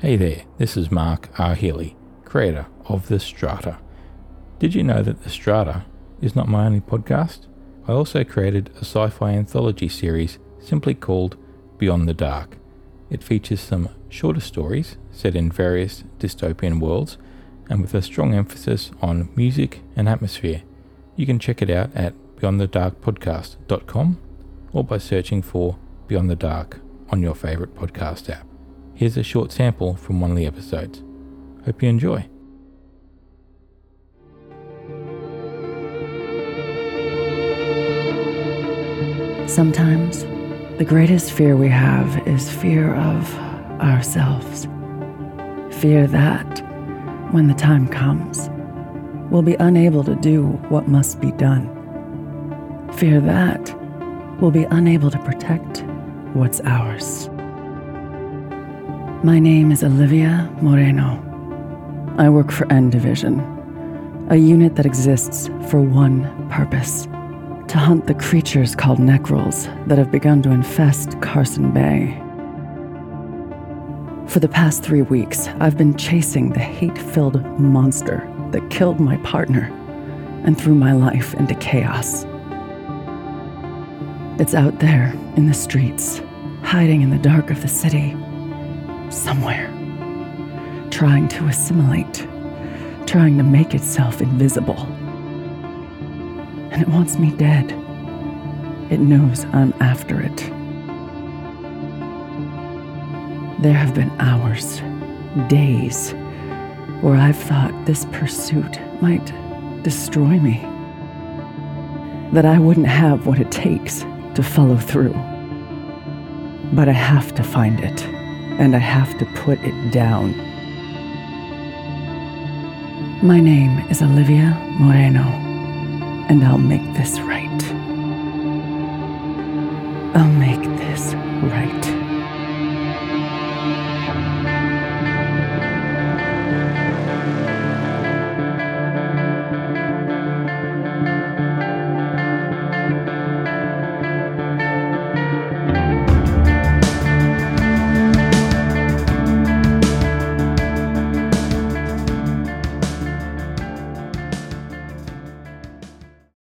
Hey there, this is Mark R. Healy, creator of The Strata. Did you know that The Strata is not my only podcast? I also created a sci-fi anthology series simply called Beyond the Dark. It features some shorter stories set in various dystopian worlds and with a strong emphasis on music and atmosphere. You can check it out at beyondthedarkpodcast.com or by searching for Beyond the Dark on your favourite podcast app. Here's a short sample from one of the episodes. Hope you enjoy. Sometimes the greatest fear we have is fear of ourselves. Fear that when the time comes, we'll be unable to do what must be done. Fear that we'll be unable to protect what's ours. My name is Olivia Moreno. I work for N Division, a unit that exists for one purpose: to hunt the creatures called Necrils that have begun to infest Carson Bay. For the past 3 weeks, I've been chasing the hate-filled monster that killed my partner and threw my life into chaos. It's out there in the streets, hiding in the dark of the city, somewhere, trying to assimilate, trying to make itself invisible. And it wants me dead. It knows I'm after it. There have been hours, days, where I've thought this pursuit might destroy me, that I wouldn't have what it takes to follow through. But I have to find it, and I have to put it down. My name is Olivia Moreno, and I'll make this right.